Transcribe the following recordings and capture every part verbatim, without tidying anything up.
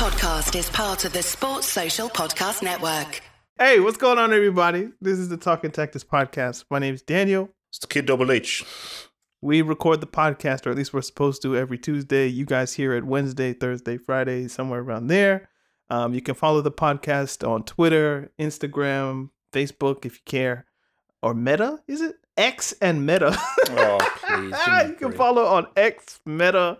podcast is part of the Sports Social Podcast Network. Hey, what's going on, everybody? This is the Talking Tactics Podcast. My name is Daniel. It's the Kid Double H. We record the podcast, or at least we're supposed to, every Tuesday. You guys hear it Wednesday, Thursday, Friday, somewhere around there. Um, you can follow the podcast on Twitter, Instagram, Facebook, if you care. Or Meta, is it? X and Meta. Oh, please. You can follow on X, Meta,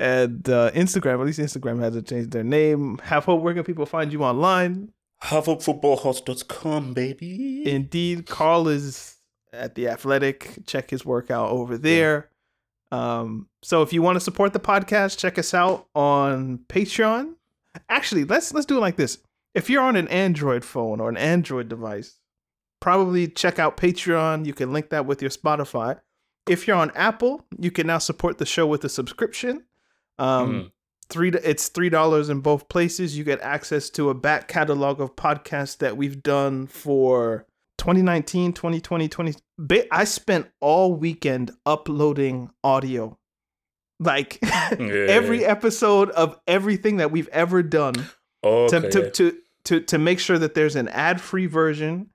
and uh, Instagram. At least Instagram hasn't changed their name. Have Hope, where can people find you online? Have Hope Football Hut dot com, baby. Indeed. Carl is at The Athletic. Check his work out over there. Yeah. Um, so if you want to support the podcast, check us out on Patreon. Actually, let's let's do it like this. If you're on an Android phone or an Android device, probably check out Patreon. You can link that with your Spotify. If you're on Apple, you can now support the show with a subscription. Um, mm. three It's three dollars in both places. You get access to a back catalog of podcasts that we've done for twenty nineteen, twenty twenty, twenty. I spent all weekend uploading audio. Like yeah. Every episode of everything that we've ever done oh, okay, to, to, yeah. to, to, to make sure that there's an ad-free version.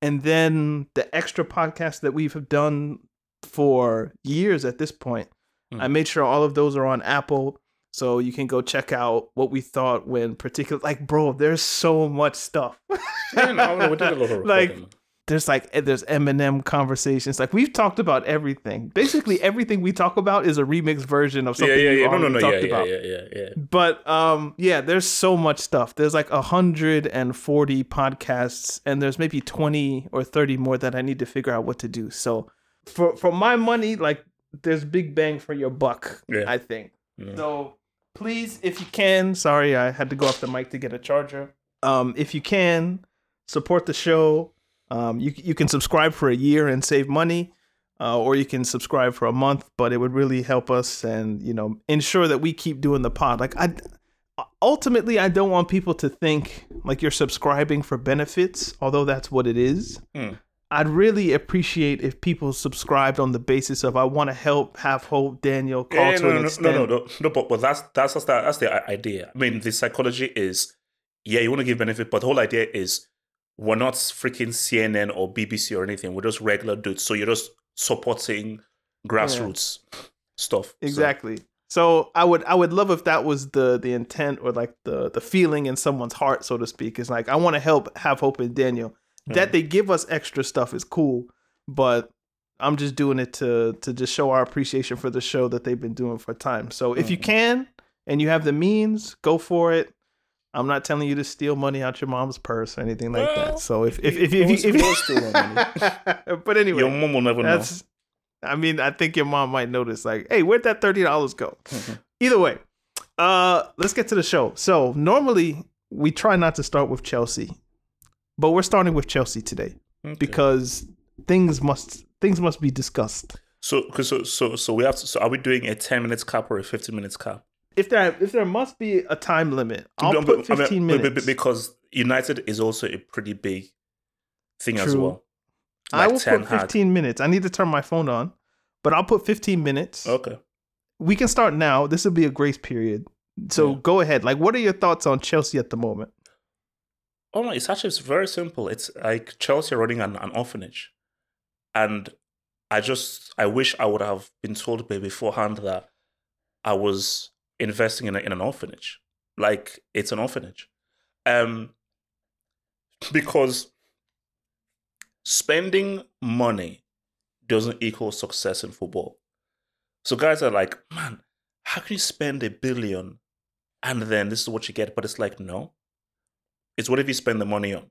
And then the extra podcasts that we've done for years at this point, mm. I made sure all of those are on Apple. So you can go check out what we thought when particular, like, bro, there's so much stuff. Yeah, no, no, we did a little like, there's like, there's Eminem conversations. Like, we've talked about everything. Basically, everything we talk about is a remix version of something yeah, yeah, we've yeah. already no, no, no. talked yeah, about. Yeah, yeah, yeah, yeah. But um, yeah, there's so much stuff. There's like one hundred forty podcasts, and there's maybe twenty or thirty more that I need to figure out what to do. So for, for my money, like, there's big bang for your buck, yeah. I think. Yeah. So please, if you can, sorry, I had to go off the mic to get a charger. Um, if you can, support the show. Um, you you can subscribe for a year and save money, uh, or you can subscribe for a month. But it would really help us, and you know, ensure that we keep doing the pod. Like I, ultimately, I don't want people to think like you're subscribing for benefits, although that's what it is. Mm. I'd really appreciate if people subscribed on the basis of I want to help, have hope, Daniel, call yeah, to no, an no, extent. No, no, no, no, but, but that's that's that's the, that's the idea. I mean, the psychology is, yeah, you want to give benefit, but the whole idea is we're not freaking C N N or B B C or anything. We're just regular dudes. So you're just supporting grassroots yeah. stuff. Exactly. So. so I would I would love if that was the the intent or like the the feeling in someone's heart, so to speak. It's like I want to help, have hope, and Daniel. That they give us extra stuff is cool, but I'm just doing it to to just show our appreciation for the show that they've been doing for time. So if you can and you have the means, go for it. I'm not telling you to steal money out your mom's purse or anything like well, that. So if if if, if, if, if, if, if but anyway, your mom will never know. I mean, I think your mom might notice. Like, hey, where'd that thirty dollars go? Mm-hmm. Either way, uh, let's get to the show. So normally we try not to start with Chelsea. But we're starting with Chelsea today okay. because things must things must be discussed. So, so, so, so we have. To, so, are we doing a ten minutes cap or a fifteen minutes cap? If there, if there must be a time limit, I'll no, put fifteen I mean, minutes because United is also a pretty big thing True. as well. Like I will put fifteen hard. minutes. I need to turn my phone on, but I'll put fifteen minutes. Okay, we can start now. This will be a grace period. So yeah. go ahead. Like, what are your thoughts on Chelsea at the moment? Oh no, it's actually it's very simple. It's like Chelsea running an, an orphanage. And I just, I wish I would have been told beforehand that I was investing in, a, in an orphanage. Like, it's an orphanage. Um, because spending money doesn't equal success in football. So guys are like, man, how can you spend a billion and then this is what you get? But it's like, no. It's what if you spend the money on.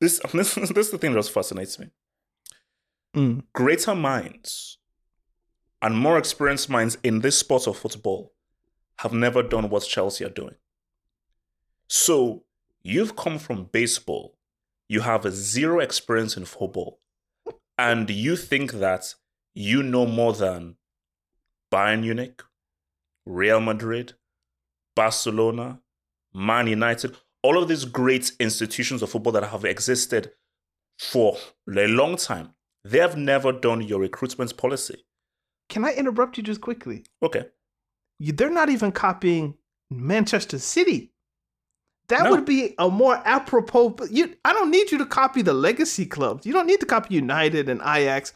This this, this is the thing that fascinates me. Mm. Greater minds and more experienced minds in this sport of football have never done what Chelsea are doing. So you've come from baseball. You have a zero experience in football. And you think that you know more than Bayern Munich, Real Madrid, Barcelona, Man United, all of these great institutions of football that have existed for a long time. They have never done your recruitment policy. Can I interrupt you just quickly? Okay. They're not even copying Manchester City. That no. would be a more apropos. You, I don't need you to copy the legacy clubs. You don't need to copy United and Ajax.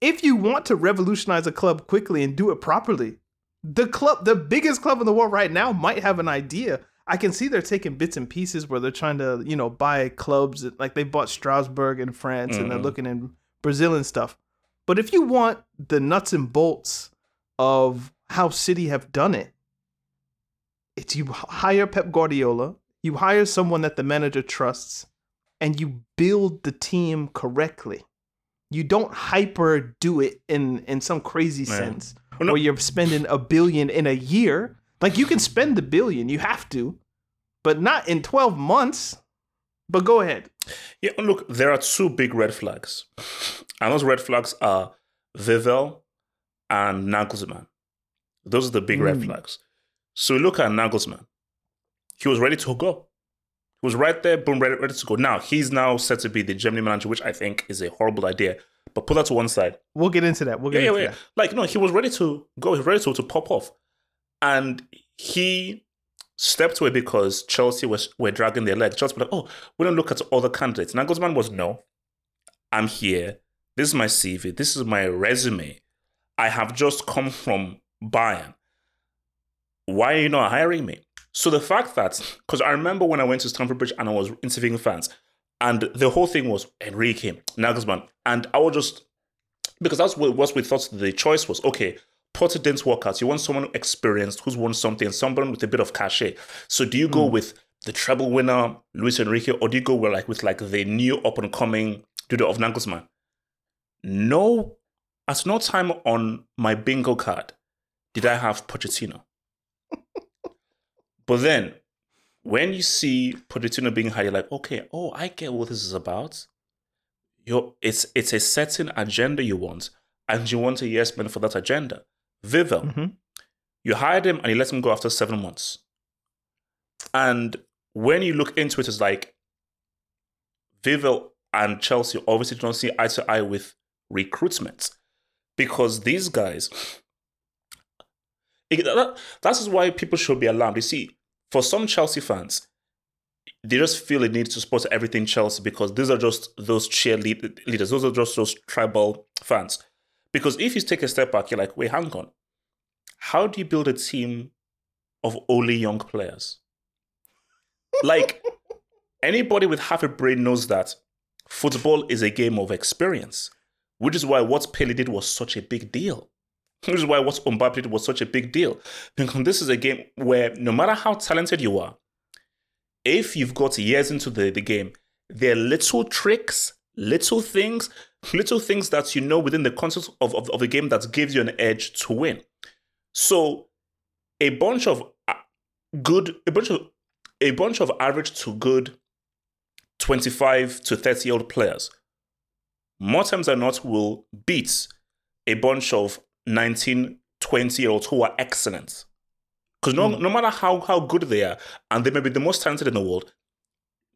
If you want to revolutionize a club quickly and do it properly, the club, the biggest club in the world right now, might have an idea. I can see they're taking bits and pieces where they're trying to, you know, buy clubs. Like they bought Strasbourg in France, mm-hmm. and they're looking in Brazil and stuff. But if you want the nuts and bolts of how City have done it, it's you hire Pep Guardiola, you hire someone that the manager trusts, and you build the team correctly. You don't hyper do it in, in some crazy Man. sense well, no. where you're spending a billion in a year. Like, you can spend the billion, you have to, but not in twelve months. But go ahead. Yeah, look, there are two big red flags. And those red flags are Vivell and Nagelsmann. Those are the big mm. red flags. So look at Nagelsmann. He was ready to go. He was right there, boom, ready, ready to go. Now, he's now said to be the Germany manager, which I think is a horrible idea. But put that to one side. We'll get into that. We'll get yeah, into yeah, that. Like, no, he was ready to go. He was ready to, to pop off. And he stepped away because Chelsea was, were dragging their leg. Chelsea were like, oh, we don't look at other candidates. Nagelsmann was, no, I'm here. This is my C V. This is my resume. I have just come from Bayern. Why are you not hiring me? So the fact that, because I remember when I went to Stamford Bridge and I was interviewing fans, and the whole thing was Enrique, Nagelsmann, and I was just, because that's what, what we thought the choice was. Okay, Potter didn't work out. You want someone experienced who's won something, someone with a bit of cachet. So do you mm. go with the treble winner, Luis Enrique, or do you go with like with like the new up and coming dude of Nagelsmann? No, at no time on my bingo card did I have Pochettino. But then, when you see Pochettino being hired, you're like, okay, oh, I get what this is about. You're, it's it's a certain agenda you want, and you want a yes man for that agenda. Vivell, mm-hmm. you hired him and you let him go after seven months. And when you look into it, it's like, Vivell and Chelsea obviously don't see eye to eye with recruitment, because these guys... It, that, that's why people should be alarmed. You see, for some Chelsea fans, they just feel a need to support everything Chelsea because these are just those cheerleaders. Those are just those tribal fans. Because if you take a step back, you're like, wait, hang on. How do you build a team of only young players? Like, anybody with half a brain knows that football is a game of experience, which is why what Pele did was such a big deal. Which is why what Mbappé did was such a big deal. Because this is a game where no matter how talented you are, if you've got years into the, the game, there are little tricks, little things, little things that you know within the context of, of, of the game that gives you an edge to win. So a bunch of good, a bunch of a bunch of average to good twenty-five to thirty year old players, more times than not, will beat a bunch of nineteen, twenty year olds who are excellent, because no, mm. no matter how, how good they are, and they may be the most talented in the world,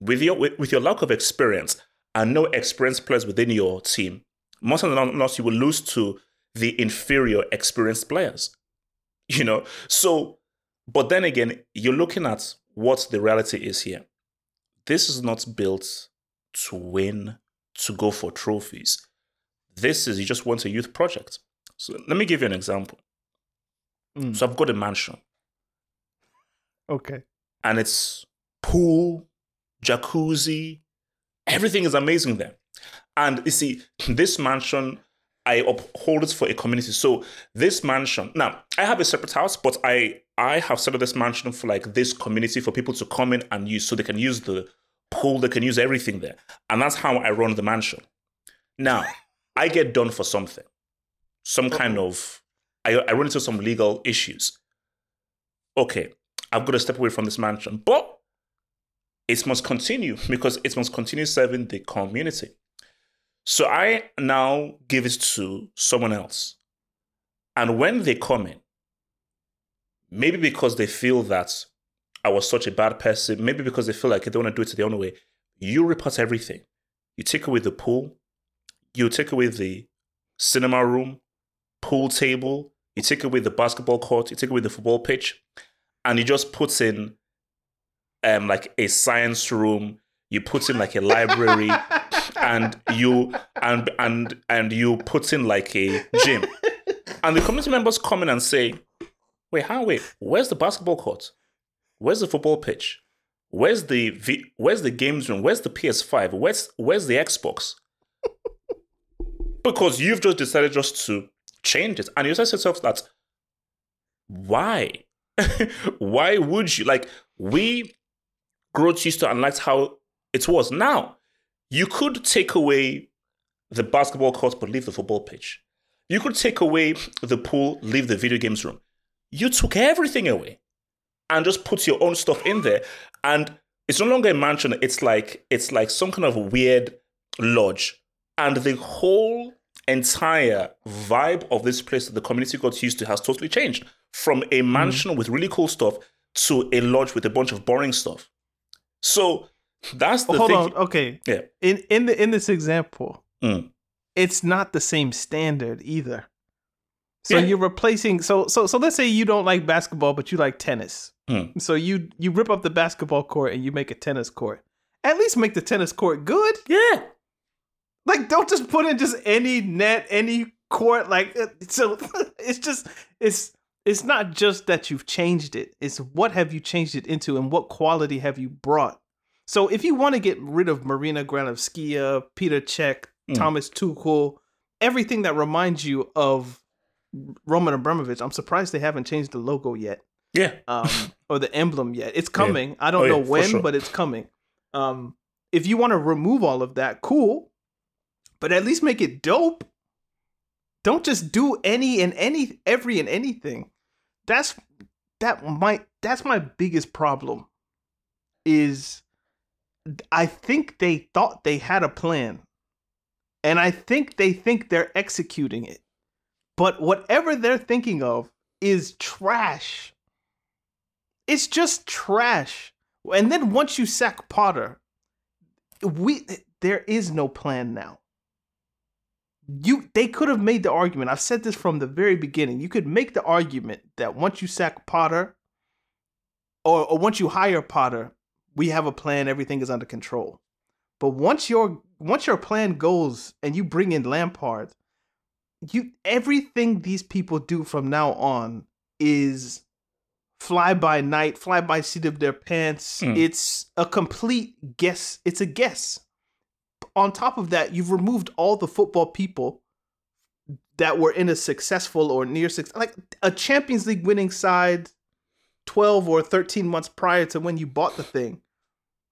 with your with, with your lack of experience and no experienced players within your team, most of the time you will lose to the inferior experienced players, you know. So, but then again, you're looking at what the reality is here. This is not built to win, to go for trophies. This is, you just want a youth project. So let me give you an example. Mm. So I've got a mansion. Okay. And it's pool, jacuzzi, everything is amazing there. And you see, this mansion, I uphold it for a community. So this mansion, now I have a separate house, but I, I have set up this mansion for like this community for people to come in and use, so they can use the pool, they can use everything there. And that's how I run the mansion. Now, I get done for something. Some kind of, I, I run into some legal issues. Okay, I've got to step away from this mansion, but it must continue because it must continue serving the community. So I now give it to someone else. And when they come in, maybe because they feel that I was such a bad person, maybe because they feel like they don't want to do it their own way, you report everything. You take away the pool, you take away the cinema room, pool table, you take away the basketball court, you take away the football pitch, and he just puts in um like a science room, you put in like a library, and you and and and you put in like a gym. And the community members come in and say, wait, how wait, where's the basketball court? Where's the football pitch? Where's the v- where's the games room? Where's the P S five? Where's where's the Xbox? Because you've just decided just to change it. And you just yourself that, why? Why would you? Like, we grew used to and liked how it was. Now, you could take away the basketball court, but leave the football pitch. You could take away the pool, leave the video games room. You took everything away and just put your own stuff in there. And it's no longer a mansion. It's like it's like some kind of weird lodge. And the whole entire vibe of this place that the community got used to has totally changed from a mansion mm. with really cool stuff to a lodge with a bunch of boring stuff. So that's the oh, hold thing. Hold on. Okay. Yeah. In in the in this example, mm. it's not the same standard either. So yeah. you're replacing. So so so let's say you don't like basketball, but you like tennis. Mm. So you you rip up the basketball court and you make a tennis court. At least make the tennis court good. Yeah. Like, don't just put in just any net, any court. Like, so it's just, it's it's not just that you've changed it. It's what have you changed it into and what quality have you brought? So if you want to get rid of Marina Granovskaia, Peter Cech, mm. Thomas Tuchel, everything that reminds you of Roman Abramovich, I'm surprised they haven't changed the logo yet. Yeah. Um, or the emblem yet. It's coming. Yeah. I don't oh, know yeah, when, sure. but it's coming. Um, if you want to remove all of that, cool. But at least make it dope. Don't just do any and any, every and anything. That's that my that's my biggest problem. Is I think they thought they had a plan, and I think they think they're executing it. But whatever they're thinking of is trash. It's just trash. And then once you sack Potter, we there is no plan now. You, they could have made the argument. I've said this from the very beginning. You could make the argument that once you sack Potter or, or once you hire Potter, we have a plan. Everything is under control. But once your once your plan goes and you bring in Lampard, you everything these people do from now on is fly by night, fly by seat of their pants. Mm. It's a complete guess. It's a guess. On top of that, you've removed all the football people that were in a successful or near six, like a Champions League winning side twelve or thirteen months prior to when you bought the thing.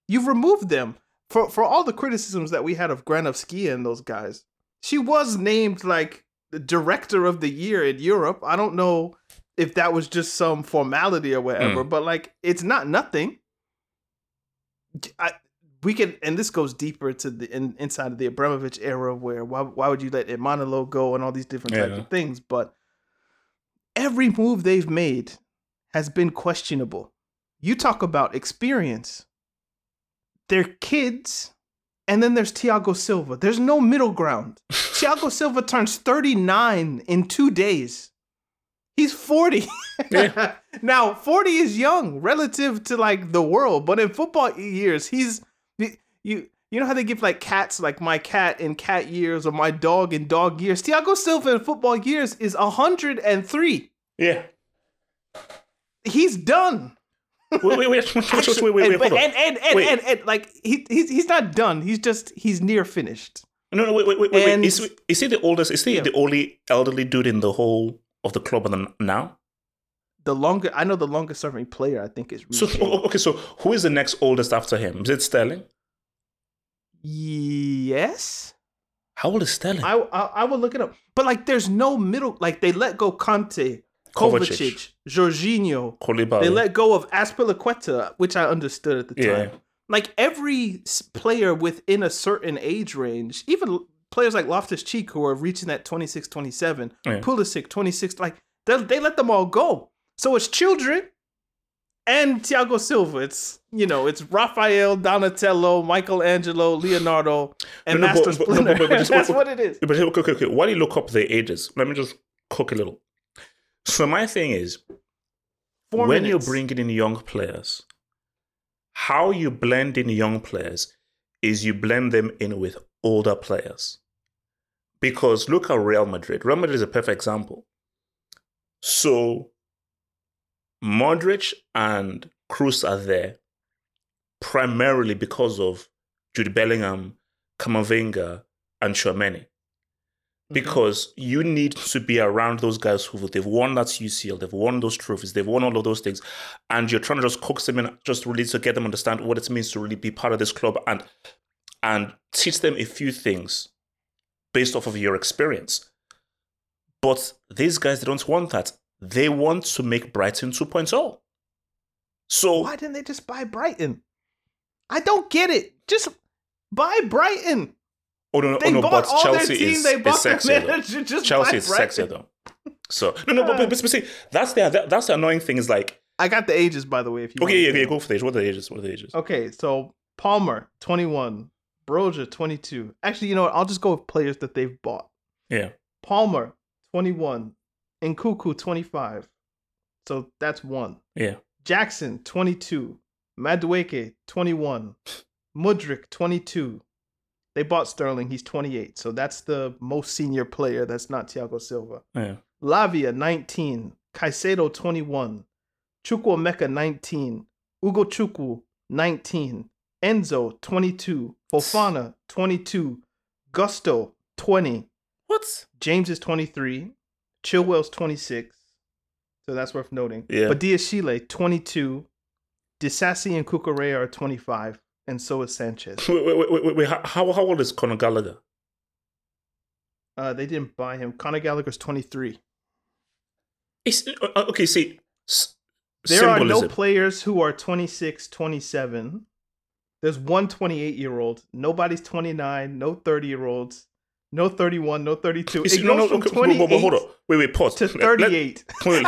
You've removed them. For for all the criticisms that we had of Granovskaia and those guys, she was named like the director of the year in Europe. I don't know if that was just some formality or whatever, mm. but like it's not nothing. I We can, and this goes deeper to the in, inside of the Abramovich era, where why why would you let Imanolo go and all these different yeah. types of things? But every move they've made has been questionable. You talk about experience. They're kids, and then there's Thiago Silva. There's no middle ground. Thiago Silva turns thirty-nine in two days. He's forty. Yeah. Now, forty is young relative to like the world, but in football years, he's You you know how they give like cats, like my cat in cat years or my dog in dog years? Thiago Silva in football years is one hundred three. Yeah. He's done. Wait, wait, wait. Wait, wait, wait. Hold on. And, and, and, wait. and, and, and, like, he, he's, he's not done. He's just, he's near finished. No, no, wait, wait, wait, wait. And, is, is he the oldest, is he yeah. the only elderly dude in the whole of the club now? The longer, I know the longest serving player, I think, is Richie. So, okay, so who is the next oldest after him? Is it Sterling? Yes. How old is Sterling? I, I I will look it up. But like, there's no middle. Like, they let go Conte, Kovacic, Jorginho. Koulibaly. They let go of Aspilicueta, which I understood at the time. Yeah. Like every player within a certain age range, even players like Loftus-Cheek who are reaching that twenty-six, twenty-seven, yeah. Pulisic, twenty-six. Like they they let them all go. So it's children. And Thiago Silva, it's, you know, it's Raphael, Donatello, Michelangelo, Leonardo, and no, Master but, Splinter. But, but, but just, That's what it is. But okay, okay, okay. While you look up the ages, let me just cook a little. So my thing is, Four when minutes. You're bringing in young players, how you blend in young players is you blend them in with older players. Because look at Real Madrid. Real Madrid is a perfect example. So Modric and Kroos are there primarily because of Jude Bellingham, Camavinga, and Tchouaméni. Because you need to be around those guys who they've won that U C L, they've won those trophies, they've won all of those things, and you're trying to just coax them in, just really to get them understand what it means to really be part of this club and and teach them a few things based off of your experience. But these guys, they don't want that. They want to make Brighton two point oh. So why didn't they just buy Brighton? I don't get it. Just buy Brighton. Oh no! no they oh, no bought but all Chelsea their team. Is, they bought their manager. Just Chelsea is sexier though. So no, no, but but, but, but see, that's the that, that's the annoying thing is like I got the ages by the way. If you okay, yeah, yeah, go for the ages. What are the ages? What are the ages? Okay, so Palmer twenty-one, Broja twenty-two. Actually, you know what? I'll just go with players that they've bought. Yeah. Palmer twenty-one, Nkuku twenty-five. So that's one. Yeah. Jackson twenty-two, Madueke twenty-one, Modric twenty-two. They bought Sterling. He's twenty-eight. So that's the most senior player. That's not Thiago Silva. Yeah. Lavia, nineteen. Caicedo, twenty-one. Chukwuemeka, nineteen. Ugochukwu, nineteen. Enzo, twenty-two. Fofana, twenty-two. Gusto, twenty. What? James is twenty-three. Chilwell's twenty-six. So that's worth noting. Yeah. But Diashile, twenty-two. Disasi and Kukurea are twenty-five. And so is Sanchez. Wait, wait, wait, wait, wait. How, how old is Conor Gallagher? Uh, they didn't buy him. Conor Gallagher's twenty-three. It's, okay, see. S- there symbolism. Are no players who are twenty-six, twenty-seven. There's one twenty-eight-year-old. Nobody's twenty-nine, no thirty-year-olds, no thirty-one, no thirty-two. It's, it goes no, no, from okay, twenty-eight wait, wait, hold on. Wait, wait, pause. To thirty-eight. Let,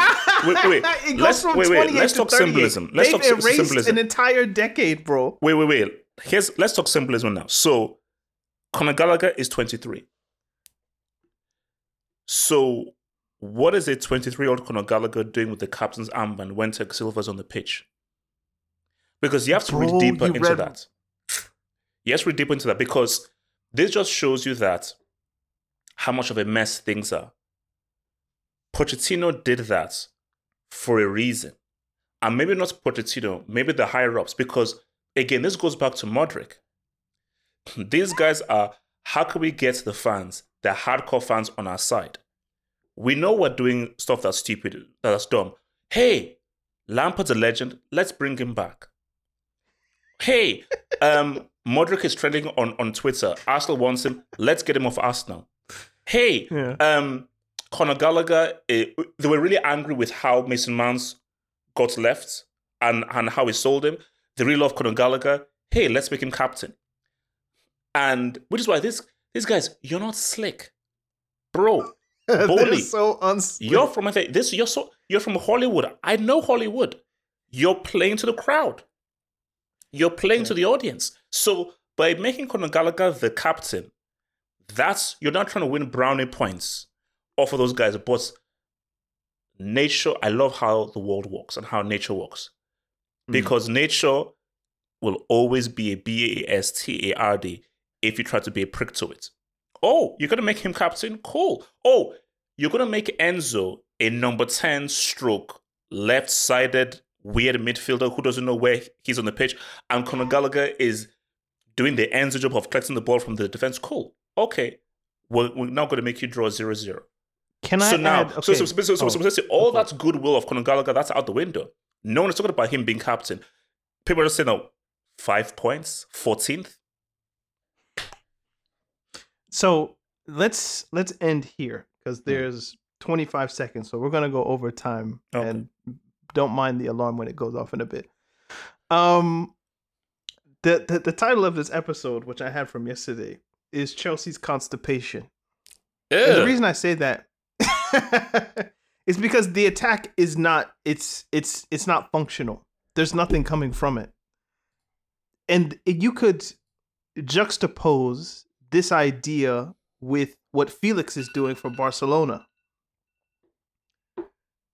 wait, wait, wait. It goes let's, from wait, wait. Let's talk symbolism. Let's They've talk erased symbolism. An entire decade, bro. Wait, wait, wait. Here's, let's talk symbolism now. So, Conor Gallagher is twenty-three. So, what is a twenty-three-year-old Conor Gallagher doing with the captain's armband when Thiago Silva's on the pitch? Because you have to bro, read deeper into read... that. You have to read deeper into that because this just shows you that how much of a mess things are. Pochettino did that for a reason. And maybe not Pochettino, maybe the higher-ups. Because, again, this goes back to Modric. These guys are, how can we get the fans, the hardcore fans on our side? We know we're doing stuff that's stupid, that's dumb. Hey, Lampard's a legend. Let's bring him back. Hey, um, Modric is trending on, on Twitter. Arsenal wants him. Let's get him off Arsenal. Hey, yeah. um... Conor Gallagher, they were really angry with how Mason Mounts got left and, and how he sold him. They really love Conor Gallagher. Hey, let's make him captain. And which is why this, these guys, you're not slick, bro. Bully. So unslick. You're from this. You're so you're from Hollywood. I know Hollywood. You're playing to the crowd. You're playing yeah. to the audience. So by making Conor Gallagher the captain, that's you're not trying to win brownie points. Off of those guys, but nature, I love how the world works and how nature works. Because mm. nature will always be a B A S T A R D if you try to be a prick to it. Oh, you're going to make him captain? Cool. Oh, you're going to make Enzo a number ten stroke, left-sided, weird midfielder who doesn't know where he's on the pitch. And Conor Gallagher is doing the Enzo job of collecting the ball from the defense. Cool. Okay. We're, we're now going to make you draw zero zero. Can I so now, add, okay. So, so, so, so, oh. so, so, so all okay. that goodwill of Conor Gallagher, that's out the window. No one is talking about him being captain. People are just saying, oh, five points, fourteenth. So let's let's end here because there's mm. twenty-five seconds. So we're going to go over time okay. and don't mind the alarm when it goes off in a bit. Um, the, the The title of this episode, which I had from yesterday, is Chelsea's constipation. The reason I say that is because the attack is not it's it's it's not functional. There's nothing coming from it. And you could juxtapose this idea with what Felix is doing for Barcelona,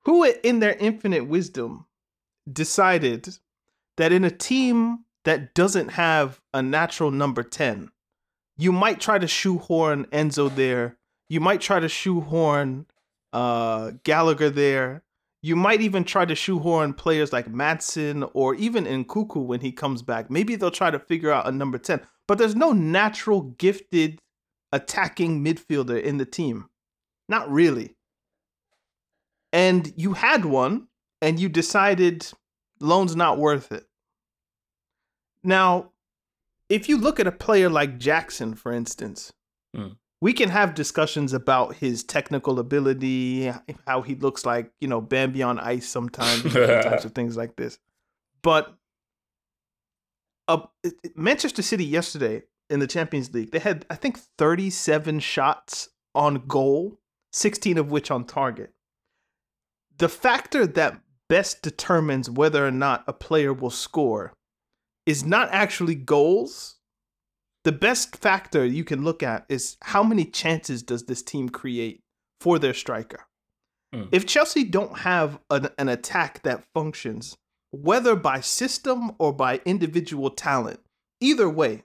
who in their infinite wisdom decided that in a team that doesn't have a natural number ten, you might try to shoehorn Enzo there. You might try to shoehorn uh, Gallagher there. You might even try to shoehorn players like Madsen or even Nkuku when he comes back. Maybe they'll try to figure out a number ten. But there's no natural gifted attacking midfielder in the team. Not really. And you had one and you decided loan's not worth it. Now, if you look at a player like Jackson, for instance, mm. we can have discussions about his technical ability, how he looks like, you know, Bambi on ice sometimes, types of things like this. But uh, Manchester City yesterday in the Champions League, they had, I think, thirty-seven shots on goal, sixteen of which on target. The factor that best determines whether or not a player will score is not actually goals. The best factor you can look at is how many chances does this team create for their striker. Mm. If Chelsea don't have an, an attack that functions, whether by system or by individual talent, either way,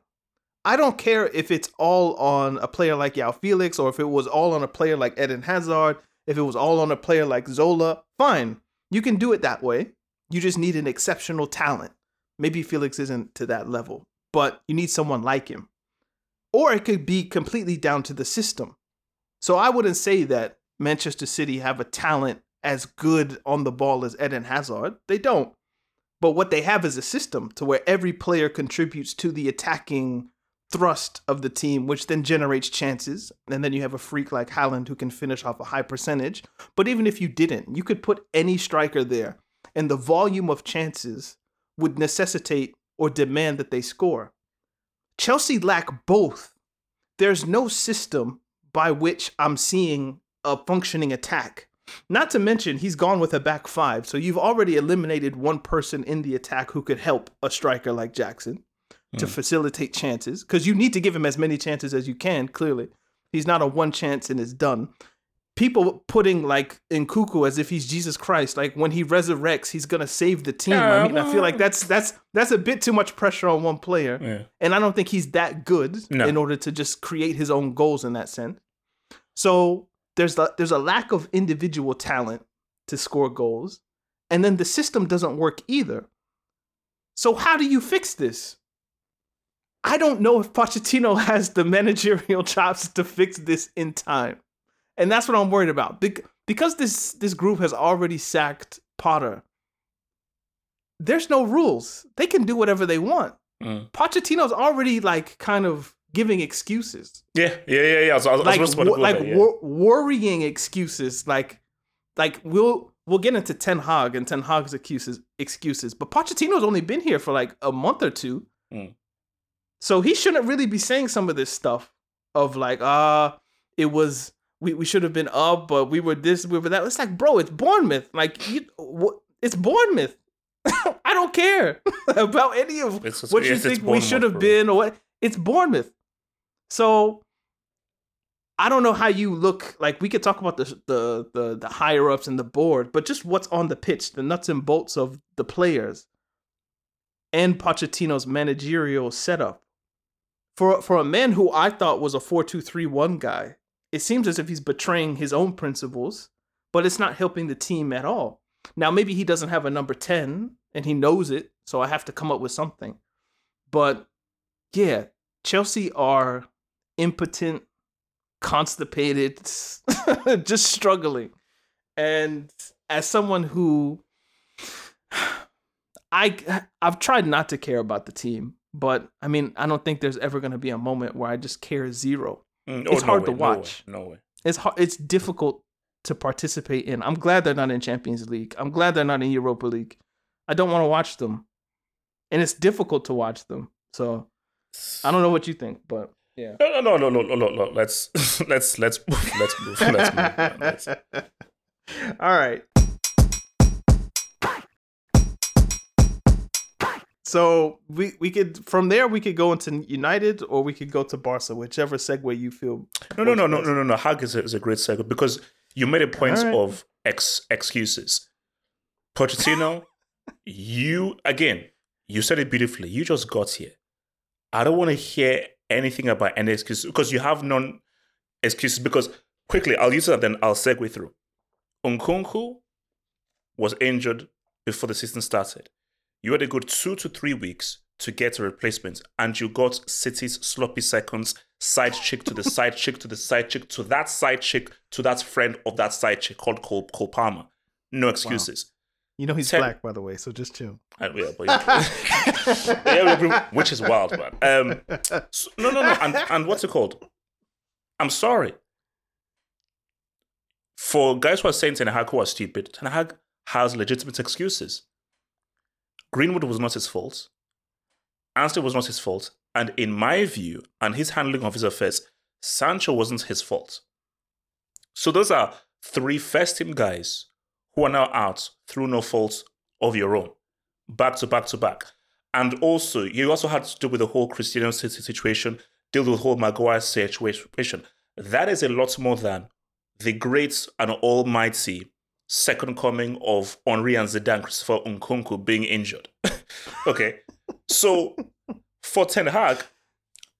I don't care if it's all on a player like João Felix or if it was all on a player like Eden Hazard, if it was all on a player like Zola, fine. You can do it that way. You just need an exceptional talent. Maybe Felix isn't to that level, but you need someone like him. Or it could be completely down to the system. So I wouldn't say that Manchester City have a talent as good on the ball as Eden Hazard. They don't. But what they have is a system to where every player contributes to the attacking thrust of the team, which then generates chances. And then you have a freak like Haaland who can finish off a high percentage. But even if you didn't, you could put any striker there, and the volume of chances would necessitate or demand that they score. Chelsea lack both. There's no system by which I'm seeing a functioning attack. Not to mention, he's gone with a back five, so you've already eliminated one person in the attack who could help a striker like Jackson to mm. facilitate chances, because you need to give him as many chances as you can, clearly. He's not a one chance and it's done. People putting like Nkuku as if he's Jesus Christ, like when he resurrects, he's gonna save the team. Yeah, I mean, I feel like that's that's that's a bit too much pressure on one player, yeah. and I don't think he's that good no. in order to just create his own goals in that sense. So there's the, there's a lack of individual talent to score goals, and then the system doesn't work either. So how do you fix this? I don't know if Pochettino has the managerial chops to fix this in time. And that's what I'm worried about. Because this, this group has already sacked Potter, there's no rules. They can do whatever they want. Mm. Pochettino's already like kind of giving excuses. Yeah, yeah, yeah, yeah. So I was, like I was wo- like that, yeah. wor- worrying excuses. Like, like we'll we'll get into Ten Hag and Ten Hag's excuses. Excuses, but Pochettino's only been here for like a month or two, mm. so he shouldn't really be saying some of this stuff of like, ah, uh, it was. We we should have been up, but we were this, we were that. It's like, bro, it's Bournemouth. Like, you, it's Bournemouth. I don't care about any of it's, it's, what you think we should have been or what. It's Bournemouth. So I don't know how you look. Like, we could talk about the the the, the higher ups and the board, but just what's on the pitch, the nuts and bolts of the players, and Pochettino's managerial setup for for a man who I thought was a four two three one guy. It seems as if he's betraying his own principles, but it's not helping the team at all. Now, maybe he doesn't have a number ten, and he knows it, so I have to come up with something. But, yeah, Chelsea are impotent, constipated, just struggling. And as someone who... I, I've tried not to care about the team, but, I mean, I don't think there's ever going to be a moment where I just care zero. No, it's no hard way, to watch. No way, no way. It's hard, it's difficult to participate in. I'm glad they're not in Champions League. I'm glad they're not in Europa League. I don't want to watch them. And it's difficult to watch them. So I don't know what you think, but yeah. No, no, no, no, no, no, no. Let's let's let's move. Let's move. Let's move. Let's move. All right. So we, we could from there we could go into United or we could go to Barca, whichever segue you feel. No, no, no, no, no, no, no. Hag is a, is a great segue because you made a point right. of ex, excuses. Pochettino, you, again, you said it beautifully. You just got here. I don't want to hear anything about any excuses because you have none excuses. Because quickly, I'll use that, then I'll segue through. Nkunku was injured before the season started. You had a good two to three weeks to get a replacement, and you got City's sloppy seconds, side chick to the side chick to the side chick to that side chick to that friend of that side chick called Cole, Cole Palmer. No excuses. Wow. You know he's Ten- black, by the way, so just chill. I will, but which is wild, man. Um, so, no, no, no, and and what's it called? I'm sorry. For guys who are saying Ten Hag was stupid, Ten Hag has legitimate excuses. Greenwood was not his fault. Ansley was not his fault. And in my view, and his handling of his affairs, Sancho wasn't his fault. So those are three first-team guys who are now out through no fault of your own, back to back to back. And also, you also had to deal with the whole Cristiano situation, deal with the whole Maguire situation. That is a lot more than the great and almighty second coming of Henri and Zidane, Christopher Nkunku, being injured. Okay, so for Ten Hag,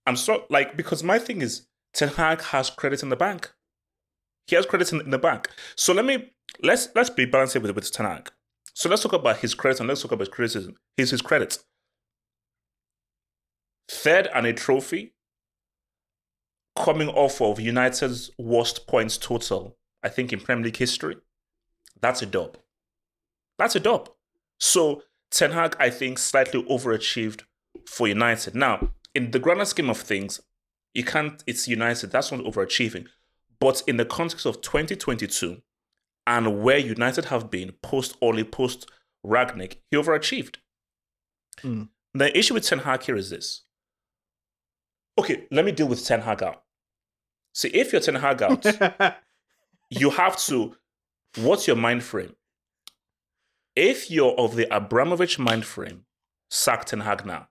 I'm sorry, like, because my thing is, Ten Hag has credit in the bank. He has credit in, in the bank. So let me let's let's be balanced with with Ten Hag. So let's talk about his credit and let's talk about his criticism. Here's his credit. Third and a trophy, coming off of United's worst points total, I think, in Premier League history. That's a dub. That's a dub. So Ten Hag, I think, slightly overachieved for United. Now, in the grander scheme of things, you can't. It's United. That's not overachieving. But in the context of twenty twenty-two and where United have been post-Oli, post-Ragnick, he overachieved. Mm. The issue with Ten Hag here is this. Okay, let me deal with Ten Hag out. See, if you're Ten Hag out, you have to... What's your mind frame? If you're of the Abramovich mind frame, sack Ten Hag now.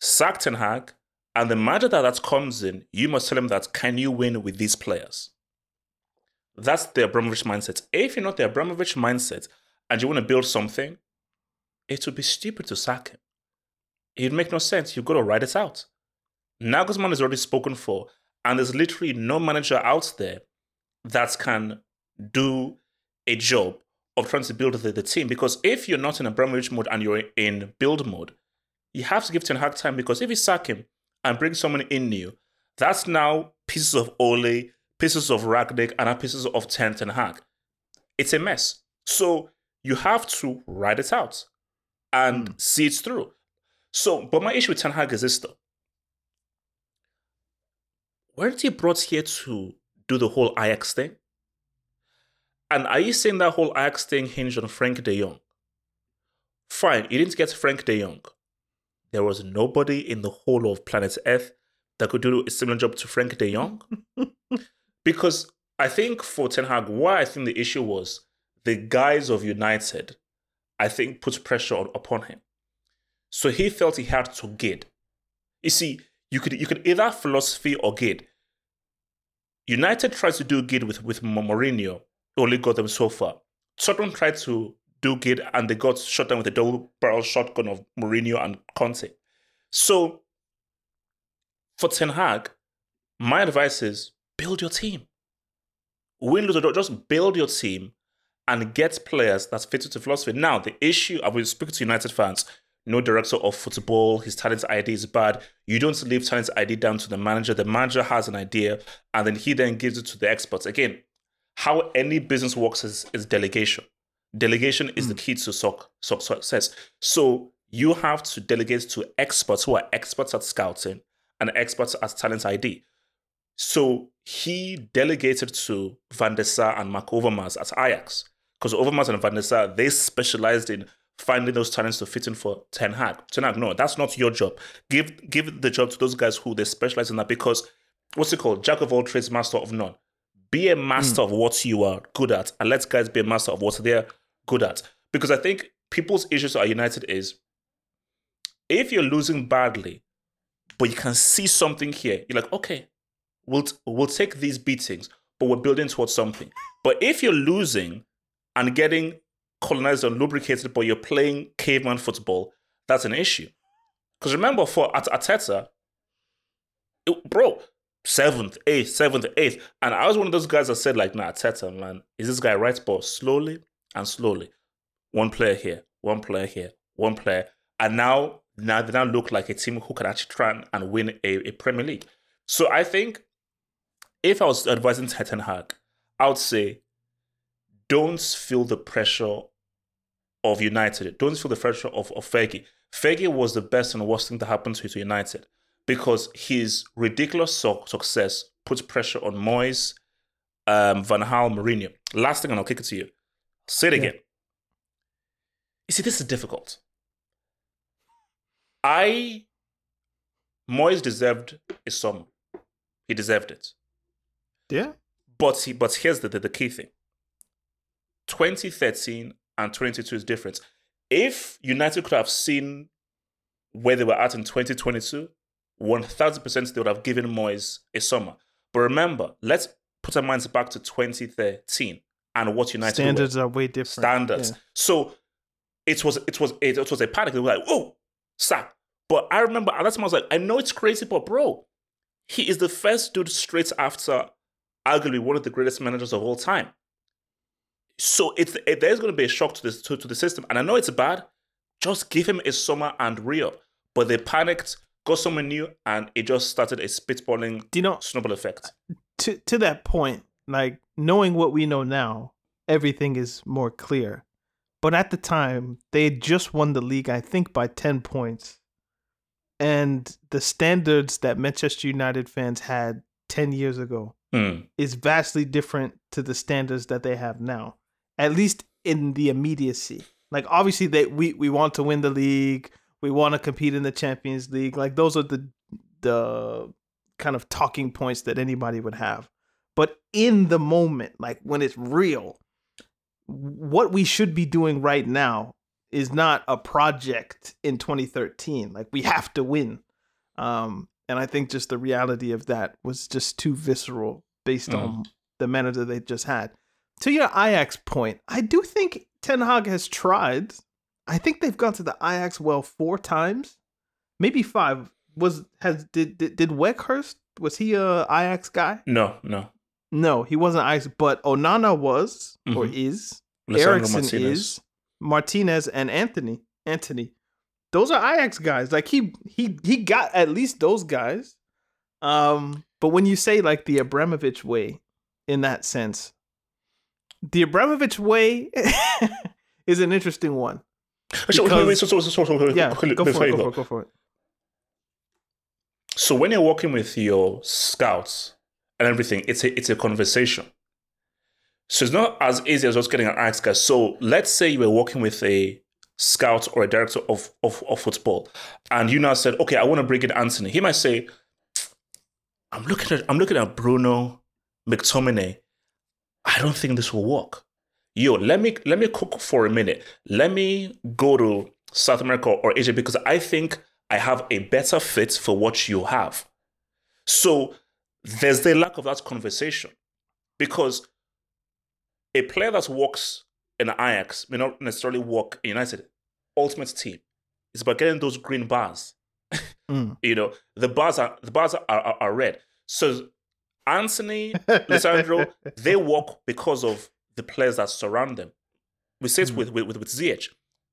Sack Ten Hag, and the manager that, that comes in, you must tell him that, can you win with these players? That's the Abramovich mindset. If you're not the Abramovich mindset and you want to build something, it would be stupid to sack him. It would make no sense. You've got to ride it out. Nagelsmann is already spoken for, and there's literally no manager out there that can do a job of trying to build the, the team. Because if you're not in Abramovich mode and you're in build mode, you have to give Ten Hag time, because if you sack him and bring someone in new, that's now pieces of Ole, pieces of Ragnick, and now pieces of Ten Hag. It's a mess. So you have to ride it out and mm. see it through. So, but my issue with Ten Hag is this though. Weren't he brought here to do the whole Ajax thing? And are you saying that whole Ajax thing hinged on Frank de Jong? Fine, you didn't get Frank de Jong. There was nobody in the whole of planet Earth that could do a similar job to Frank de Jong. Because I think for Ten Hag, why I think the issue was the guys of United, I think, put pressure on, upon him. So he felt he had to gid. You see, you could you could either philosophy or gid. United tried to do gid with, with Mourinho. Only got them so far. Tottenham tried to do good and they got shot down with a double-barrel shotgun of Mourinho and Conte. So, for Ten Hag, my advice is build your team. Win, lose, or just build your team and get players that fit into philosophy. Now, the issue, I will speak to United fans, no director of football, his talent I D is bad. You don't leave talent I D down to the manager. The manager has an idea and then he then gives it to the experts. Again, how any business works is, is delegation. Delegation is mm. the key to success. So you have to delegate to experts who are experts at scouting and experts at talent I D. So he delegated to Van der Sar and Marco Overmars at Ajax, because Overmars and Van der Sar, they specialized in finding those talents to fit in for Ten Hag. Ten Hag, no, that's not your job. Give give the job to those guys who they specialize in that, because what's it called? Jack of all trades, master of none. Be a master mm. of what you are good at, and let guys be a master of what they're good at. Because I think people's issues at United is, if you're losing badly, but you can see something here, you're like, okay, we'll we'll take these beatings, but we're building towards something. But if you're losing and getting colonized or lubricated, but you're playing caveman football, that's an issue. Because remember, for At- Ateta, it, bro, seventh, eighth, seventh, eighth. And I was one of those guys that said, like, nah, Ateta, man, is this guy right? But slowly and slowly, one player here, one player here, one player. And now, now they now look like a team who can actually try and, and win a, a Premier League. So I think if I was advising Ten Hag, I would say, don't feel the pressure of United. Don't feel the pressure of, of Fergie. Fergie was the best and worst thing that happened to, to United, because his ridiculous su- success puts pressure on Moyes, um, Van Gaal, Mourinho. Last thing, and I'll kick it to you. Say it yeah. again. You see, this is difficult. I, Moyes deserved a summer. He deserved it. Yeah. But he, but here's the, the, the key thing. twenty thirteen and twenty twenty-two is different. If United could have seen where they were at in twenty twenty-two, one thousand percent they would have given Moyes a summer. But remember, let's put our minds back to twenty thirteen and what United standards were. Are way different. Standards. Yeah. So it was it was it, it was a panic. They were like, oh, sack. But I remember at that time I was like, I know it's crazy, but bro, he is the first dude straight after arguably one of the greatest managers of all time. So it's it, there's going to be a shock to, this, to, to the system. And I know it's bad. Just give him a summer and re-up. But they panicked, got someone new, and it just started a spitballing Do you know, snowball effect. To, to that point, like, knowing what we know now, everything is more clear. But at the time, they had just won the league, I think, by ten points. And the standards that Manchester United fans had ten years ago mm. is vastly different to the standards that they have now. At least in the immediacy. Like, obviously, they we, we want to win the league. We want to compete in the Champions League. Like, those are the the kind of talking points that anybody would have. But in the moment, like, when it's real, what we should be doing right now is not a project in twenty thirteen. Like, we have to win. Um, and I think just the reality of that was just too visceral based mm. on the manager they just had. To your Ajax point, I do think Ten Hag has tried. I think they've gone to the Ajax well four times, maybe five. Was has did did, did Weghurst, was he a Ajax guy? No, no, no, he wasn't Ajax. But Onana was mm-hmm. or is. Eriksson is. Martinez and Anthony. Anthony, those are Ajax guys. Like he he he got at least those guys. Um, but when you say like the Abramovich way, in that sense, the Abramovich way is an interesting one. Because, wait, wait, so, so, so, so, yeah, go for it, go, go. For it, go for it. So when you're working with your scouts and everything, it's a it's a conversation. So it's not as easy as just getting an Ajax guy. So let's say you were working with a scout or a director of, of, of football, and you now said, okay, I want to bring in Anthony. He might say, I'm looking at I'm looking at Bruno McTominay. I don't think this will work. Yo, let me let me cook for a minute. Let me go to South America or Asia because I think I have a better fit for what you have. So there's the lack of that conversation, because a player that works in Ajax may not necessarily work in United. Ultimate team. It's about getting those green bars. mm. You know, the bars are the bars are, are, are red. So Anthony, Lisandro, they work because of the players that surround them. We say it mm. with, with, with Ziyech.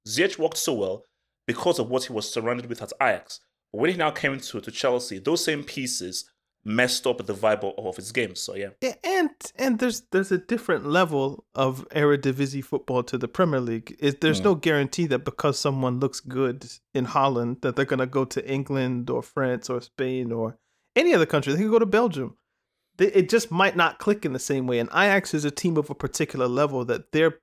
Ziyech worked so well because of what he was surrounded with at Ajax. But when he now came to, to Chelsea, those same pieces messed up the vibe of, of his game. So, yeah. yeah and and there's there's a different level of Eredivisie football to the Premier League. It, there's mm. no guarantee that because someone looks good in Holland that they're going to go to England or France or Spain or any other country. They can go to Belgium. It just might not click in the same way. And Ajax is a team of a particular level that their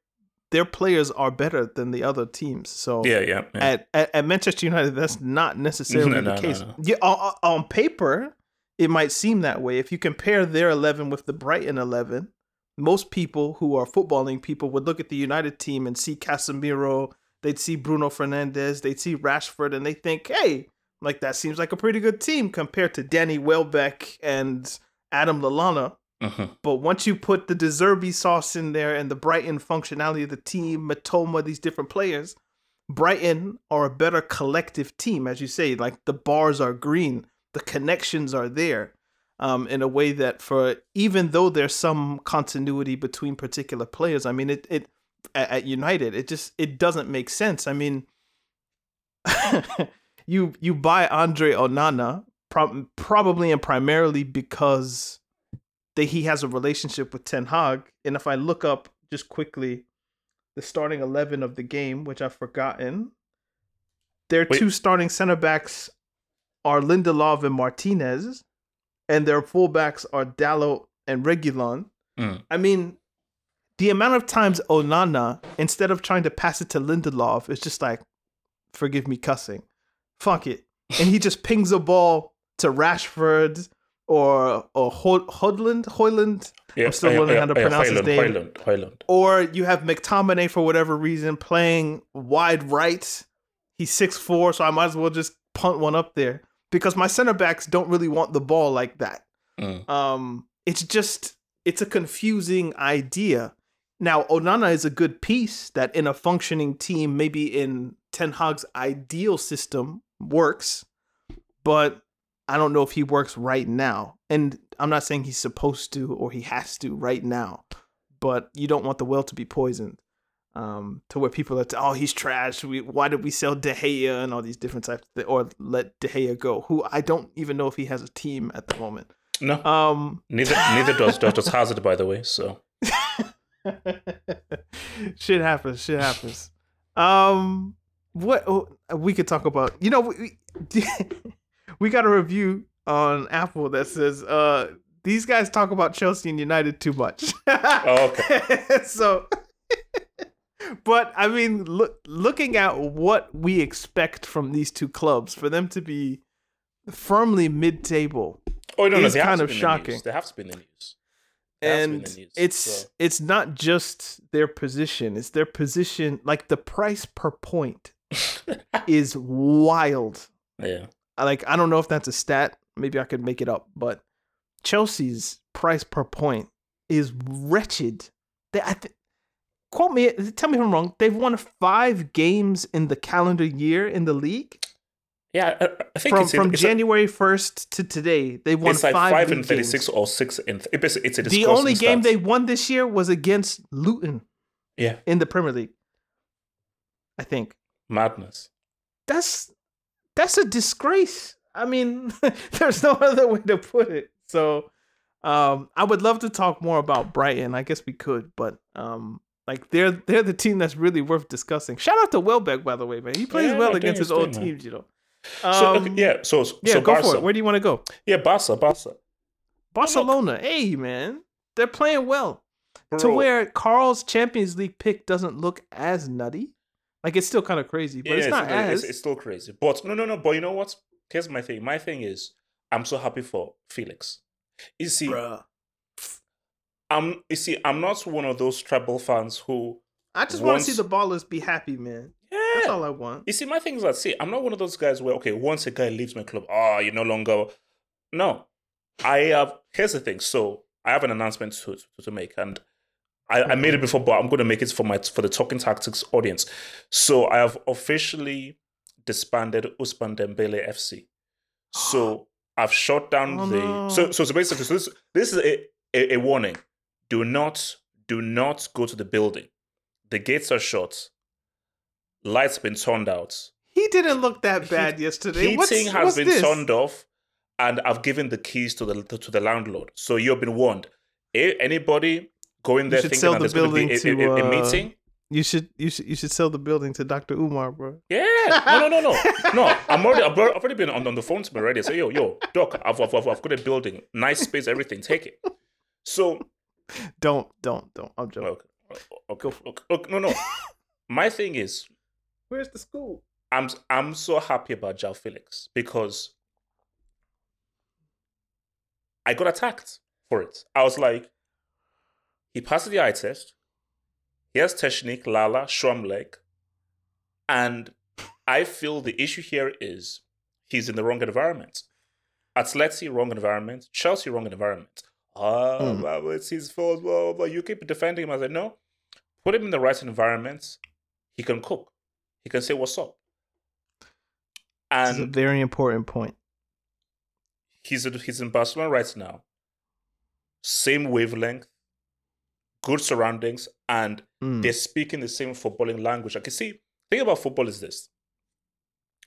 their players are better than the other teams. So yeah, yeah, yeah. At, at at Manchester United, that's not necessarily no, no, the case. No, no. Yeah, on, on paper, it might seem that way. If you compare their eleven with the Brighton eleven, most people who are footballing people would look at the United team and see Casemiro, they'd see Bruno Fernandes, they'd see Rashford, and they think, hey, like that seems like a pretty good team compared to Danny Welbeck and Adam Lallana, Uh-huh. But once you put the De Zerbi sauce in there and the Brighton functionality of the team, Matoma, these different players, Brighton are a better collective team, as you say. Like, the bars are green, the connections are there, um, in a way that, for even though there's some continuity between particular players, I mean, it it at, at United, it just it doesn't make sense. I mean, you you buy Andre Onana prob- probably and primarily because that he has a relationship with Ten Hag. And if I look up just quickly the starting eleven of the game, which I've forgotten, their Wait. two starting center backs are Lindelof and Martinez, and their fullbacks are Dalot and Reguilon. Mm. I mean, the amount of times Onana, instead of trying to pass it to Lindelof, it's just like, forgive me cussing, fuck it. And he just pings a ball to Rashford or or Højlund, Højlund. Yeah, I'm still learning how to pronounce his name. Højlund, Højlund. Or you have McTominay, for whatever reason, playing wide right. He's six foot four, so I might as well just punt one up there, because my center backs don't really want the ball like that. Mm. Um, it's just, it's a confusing idea. Now, Onana is a good piece that, in a functioning team, maybe in Ten Hag's ideal system, works, but I don't know if he works right now. And I'm not saying he's supposed to or he has to right now, but you don't want the well to be poisoned, um, to where people are, t- oh, he's trash. We, why did we sell De Gea and all these different types of th- or let De Gea go, who I don't even know if he has a team at the moment. No, um, neither neither does, does Hazard, by the way, so. Shit happens, shit happens. Um, what oh, we could talk about, you know, we... we We got a review on Apple that says, uh, these guys talk about Chelsea and United too much. Oh, okay. So, but I mean, look, looking at what we expect from these two clubs, for them to be firmly mid-table oh, no, is no, kind of shocking. They have to be in the news. And the news, it's so. It's not just their position. It's their position. Like, the price per point is wild. Yeah. Like, I don't know if that's a stat. Maybe I could make it up. But Chelsea's price per point is wretched. They, I th- quote me, tell me if I'm wrong. They've won five games in the calendar year in the league. Yeah, I, I think from, it's from it's January like, first to today, they won it's like five, five and thirty-six games. Or six and th- it's, it's a the only game stats. They won this year was against Luton. Yeah, in the Premier League, I think. Madness. That's. That's a disgrace. I mean, there's no other way to put it. So um, I would love to talk more about Brighton. I guess we could, but um, like they're they're the team that's really worth discussing. Shout out to Welbeck, by the way, man. He plays yeah, well against his old teams, you know. Um, so, okay, yeah, so, so yeah, so go Barca. For it. Where do you want to go? Yeah, Barca, Barca. Barcelona. Look. Hey, man. They're playing well. Bro. To where Carl's Champions League pick doesn't look as nutty. Like, it's still kind of crazy, but yeah, it's, it's not as... It's, it's still crazy. But, no, no, no, but you know what? Here's my thing. My thing is, I'm so happy for Felix. You see, Bruh. I'm, you see, I'm not one of those treble fans who... I just wants... want to see the ballers be happy, man. Yeah. That's all I want. You see, my thing is that, see, I'm not one of those guys where, okay, once a guy leaves my club, oh, you're no longer... No. I have... Here's the thing. So, I have an announcement to, to, to make, and... I, I made it before, but I'm going to make it for my for the Talking Tactics audience. So I have officially disbanded Ousmane Dembele F C. So I've shut down oh, the. No. So so so basically, so this this is a, a, a warning. Do not do not go to the building. The gates are shut. Lights have been turned out. He didn't look that bad he, yesterday. Heating what's, has what's been this? Turned off, and I've given the keys to the to, to the landlord. So you've been warned. A, anybody. Go in there thinking sell the that there's going to be a, a, a, a meeting. Uh, you should you should you should sell the building to Doctor Umar, bro. Yeah, no, no, no, no, no. I'm already I've already been on, on the phone to me already. I say, yo, yo, Doc, I've, I've I've got a building, nice space, everything. Take it. So, don't, don't, don't. I'm joking. Okay, okay, okay, okay. No, no. My thing is, where's the school? I'm I'm so happy about João Felix because I got attacked for it. I was like. He passes the eye test. He has Technique, Lala, Schwamleg. And I feel the issue here is he's in the wrong environment. Atleti, wrong environment. Chelsea, wrong environment. oh, mm. well, it's his fault, blah, blah, blah. You keep defending him. I said, no, put him in the right environments. He can cook. He can say what's up. And it's a very important point. He's a, he's in Barcelona right now. Same wavelength, good surroundings, and mm. they're speaking the same footballing language. I can see, the thing about football is this.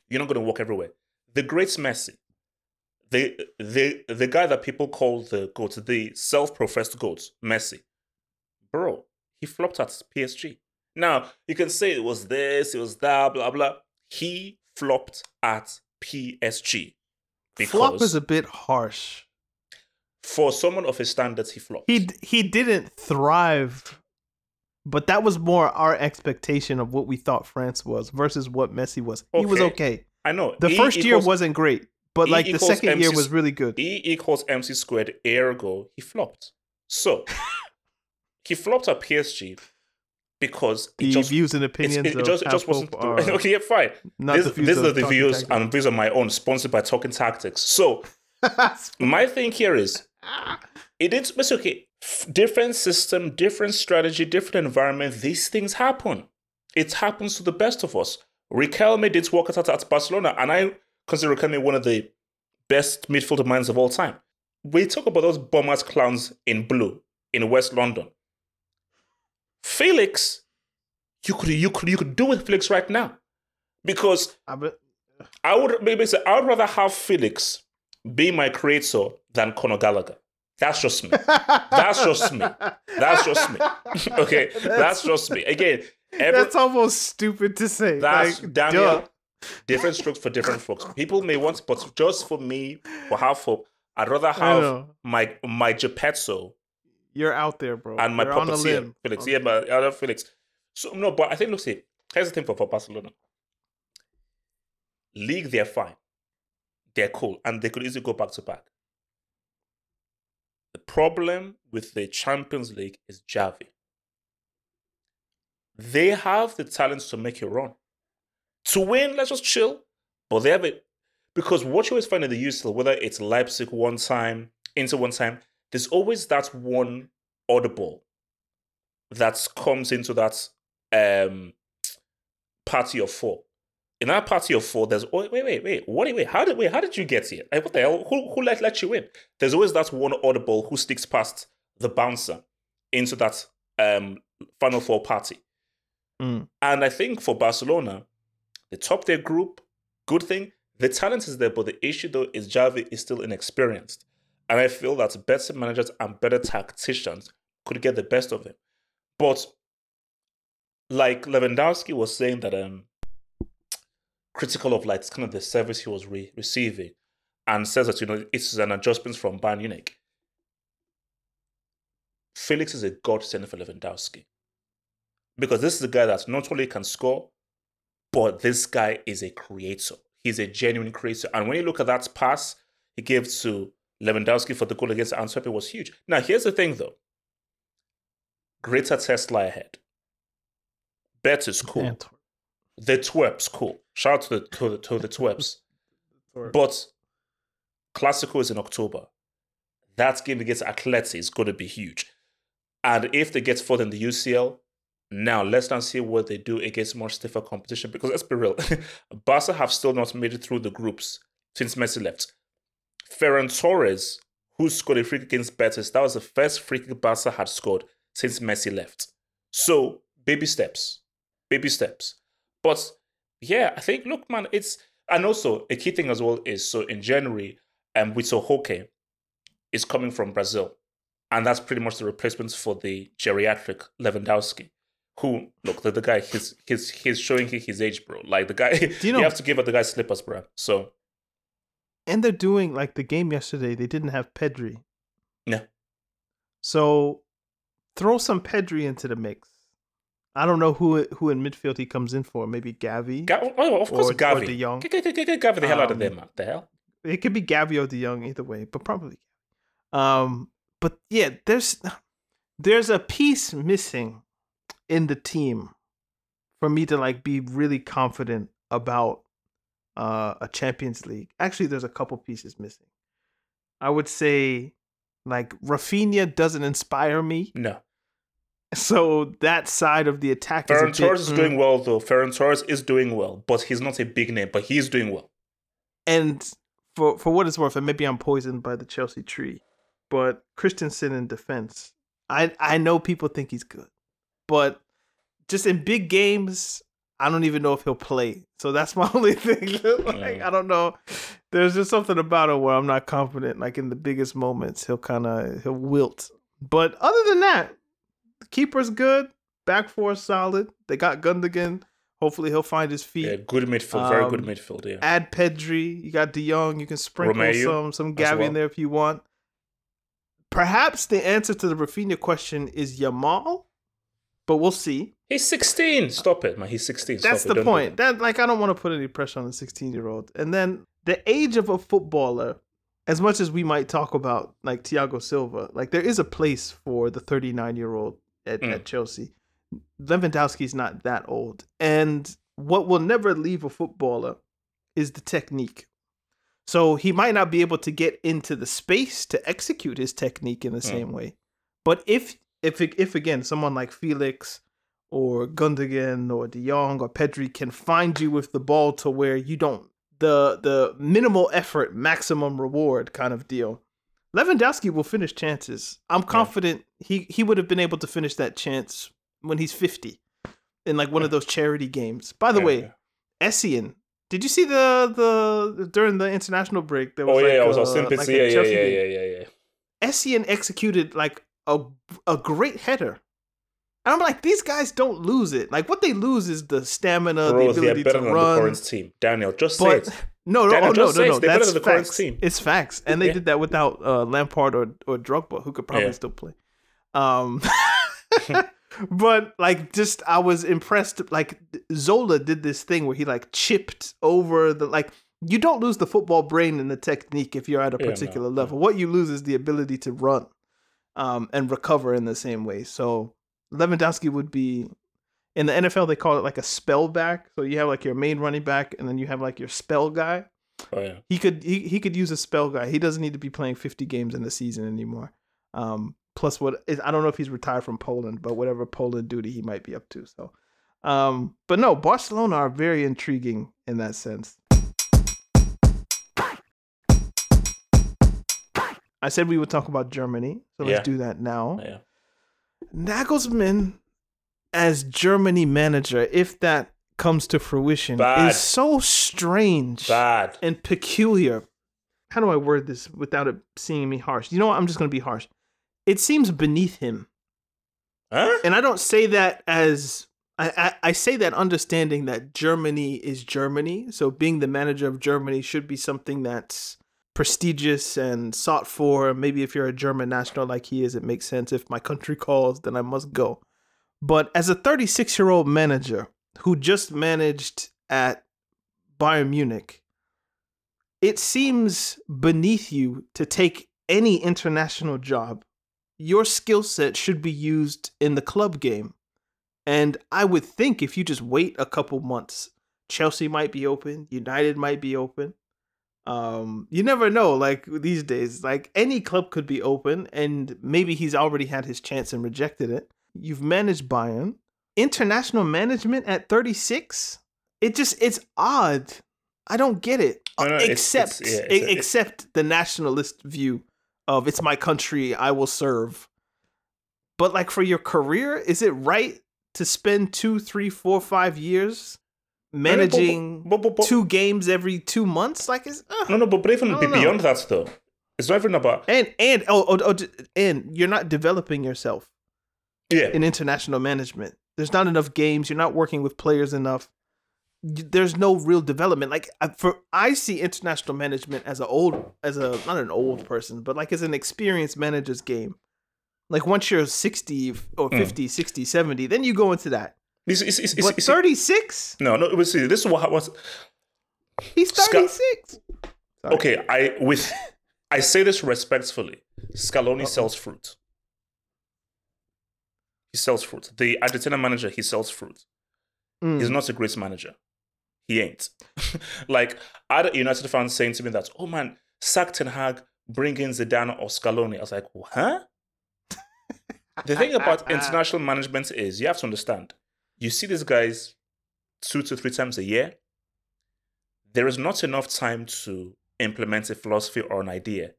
You're not going to walk everywhere. The great Messi, the, the, the guy that people call the GOAT, the self-professed GOAT, Messi, bro, he flopped at P S G. Now, you can say it was this, it was that, blah, blah. He flopped at P S G. Flop is a bit harsh. For someone of his standards, he flopped. He he didn't thrive, but that was more our expectation of what we thought France was versus what Messi was. Okay. He was okay. I know. The e first equals, year wasn't great, but e like the second M C, year was really good. E equals M C squared, ergo, he flopped. So, he flopped at P S G because... It the just, views and opinions it, it, it just, it just wasn't... Are, okay, yeah, fine. These the are the views and um, views on my own, sponsored by Talking Tactics. So, my thing here is... It is it's okay. Different system, different strategy, different environment. These things happen. It happens to the best of us. Riquelme did work out at Barcelona, and I consider Riquelme one of the best midfielder minds of all time. We talk about those bum-ass clowns in blue in West London. Felix, you could you could you could do with Felix right now, because I, be- I would maybe say I would rather have Felix be my creator than Conor Gallagher. That's just me. That's just me. That's just me. Okay, that's, that's just me. Again, every, that's almost stupid to say. That's like, damn it. Different strokes for different folks. People may want, but just for me, for half hope, I'd rather have my my Geppetto. You're out there, bro. And my Puppeteer, Felix. Okay. Yeah, my other Felix. So no, but I think look, see, here's the thing for, for Barcelona. League, they're fine. They're cool, and they could easily go back to back. The problem with the Champions League is Xavi. They have the talents to make a run. To win, let's just chill. But they have it. Because what you always find in the U C L, whether it's Leipzig one time, Inter one time, there's always that one audible that comes into that um, party of four. In our party of four, there's oh, wait, wait, wait, what? Wait, how did wait? How did you get here? Like, what the hell? Who who let let you in? There's always that one audible who sticks past the bouncer into that um, final four party. Mm. And I think for Barcelona, they top their group. Good thing the talent is there, but the issue though is Xavi is still inexperienced, and I feel that better managers and better tacticians could get the best of him. But like Lewandowski was saying that um. critical of like kind of the service he was re- receiving, and says that you know it's an adjustment from Bayern Munich. Felix is a godsend for Lewandowski, because this is a guy that not only can score, but this guy is a creator. He's a genuine creator, and when you look at that pass he gave to Lewandowski for the goal against Antwerp, it was huge. Now here's the thing though: greater tests lie ahead. Betis cool. Yeah. The twerps, cool. Shout out to the to the, to the twerps. But Classico is in October. That game against Atleti is going to be huge. And if they get further in the U C L, now let's now see what they do against more stiffer competition. Because let's be real, Barca have still not made it through the groups since Messi left. Ferran Torres, who scored a free kick against Betis, that was the first free kick Barca had scored since Messi left. So baby steps, baby steps. But yeah, I think look, man, it's and also a key thing as well is so in January, um, Vitor Roque is coming from Brazil, and that's pretty much the replacement for the geriatric Lewandowski, who look the, the guy he's he's he's showing his age, bro. Like the guy, Do you know, you have to give up the guy slippers, bro. So, and they're doing like the game yesterday. They didn't have Pedri. Yeah. So, throw some Pedri into the mix. I don't know who who in midfield he comes in for. Maybe Gavi. Ga- oh, of course, or, Gavi. Or De Jong. Get, get, get Gavi the hell um, out of there, man. The hell? It could be Gavi or De Jong either way, but probably. Um, but yeah, there's there's a piece missing in the team for me to like be really confident about uh, a Champions League. Actually, there's a couple pieces missing. I would say Like, Rafinha doesn't inspire me. No. So that side of the attack Ferran is a Torres bit, is mm. doing well, though. Ferran Torres is doing well, but he's not a big name, but he's doing well. And for for what it's worth, and maybe I'm poisoned by the Chelsea tree, but Christensen in defense, I, I know people think he's good, but just in big games, I don't even know if he'll play. So that's my only thing. like, mm. I don't know. There's just something about him where I'm not confident. Like, in the biggest moments, he'll kind of, he'll wilt. But other than that, the keeper's good. Back four is solid. They got Gundogan. Hopefully he'll find his feet. Yeah, good midfield. Um, very good midfield, yeah. Add Pedri. You got De Jong. You can sprinkle Romeo, some, some Gavi well. in there if you want. Perhaps the answer to the Rafinha question is Yamal, but we'll see. He's sixteen. Stop it, man. He's sixteen. Stop That's it. the don't point. That. that like I don't want to put any pressure on a sixteen-year-old. And then the age of a footballer, as much as we might talk about like Thiago Silva, like there is a place for the thirty-nine-year-old at, mm. at Chelsea. Lewandowski's not that old. And what will never leave a footballer is the technique. So he might not be able to get into the space to execute his technique in the mm. same way. But if if if again someone like Felix or Gundogan or De Jong or Pedri can find you with the ball to where you don't, the the minimal effort, maximum reward kind of deal, Lewandowski will finish chances. I'm confident yeah. he, he would have been able to finish that chance when he's fifty in like one yeah. of those charity games. By the yeah, way, yeah. Essien, did you see the, the during the international break? There was oh, like yeah, a, I was all sympathy. Like yeah, yeah, yeah, yeah, yeah, yeah, yeah. Essien executed like a a great header. And I'm like, these guys don't lose it. Like, what they lose is the stamina, Bro, the ability to run. They're better than the current team. Daniel, just but, say it. No, no, Daniel, oh, no, no, no. They're better than the current team. It's facts. And they yeah. did that without uh, Lampard or, or Drogba, who could probably yeah. still play. Um, but, like, just I was impressed. Like, Zola did this thing where he, like, chipped over the, like, you don't lose the football brain and the technique if you're at a particular yeah, no, level. No. What you lose is the ability to run um, and recover in the same way. So Lewandowski would be, in the N F L, they call it like a spell back. So you have like your main running back and then you have like your spell guy. Oh, yeah. He could he, he could use a spell guy. He doesn't need to be playing fifty games in the season anymore. Um, plus what, I don't know if he's retired from Poland, but whatever Poland duty he might be up to. So, um, but no, Barcelona are very intriguing in that sense. I said we would talk about Germany. So let's yeah. do that now. Yeah. Nagelsmann as Germany manager, if that comes to fruition, Bad. is so strange Bad. and peculiar. How do I word this without it seeming me harsh? You know what? I'm just going to be harsh. It seems beneath him. Huh? And I don't say that as... I, I, I say that understanding that Germany is Germany. So being the manager of Germany should be something that's prestigious and sought for. Maybe if you're a German national like he is, it makes sense. If my country calls, then I must go. But as a thirty-six-year-old manager who just managed at Bayern Munich, it seems beneath you to take any international job. Your skill set should be used in the club game. And I would think if you just wait a couple months, Chelsea might be open, United might be open. Um, you never know, like these days, like any club could be open and maybe he's already had his chance and rejected it. You've managed Bayern. International management at thirty-six? It just, it's odd. I don't get it. No, no, except, it's, it's, yeah, it's, it, except it's, the nationalist view of it's my country, I will serve. But like for your career, is it right to spend two, three, four, five years managing but, but, but, but, two games every two months, like is uh, no, no. But even beyond that, though, it's not even about and and oh, oh, oh and you're not developing yourself. Yeah, in international management, there's not enough games. You're not working with players enough. There's no real development. Like for I see international management as a old, as a not an old person, but like as an experienced manager's game. Like once you're sixty or fifty, mm. sixty, seventy, then you go into that. It's, it's, it's, but thirty-six? No, no. But see, this is what was. He's thirty-six. Scar- okay, I with, I say this respectfully. Scaloni Uh-oh. sells fruit. He sells fruit. The Argentina manager, he sells fruit. Mm. He's not a great manager. He ain't. Like, I had a United fan saying to me that, oh man, sack Ten Hag, bring in Zidane or Scaloni. I was like, huh? The thing about international management is you have to understand, you see these guys two to three times a year. There is not enough time to implement a philosophy or an idea.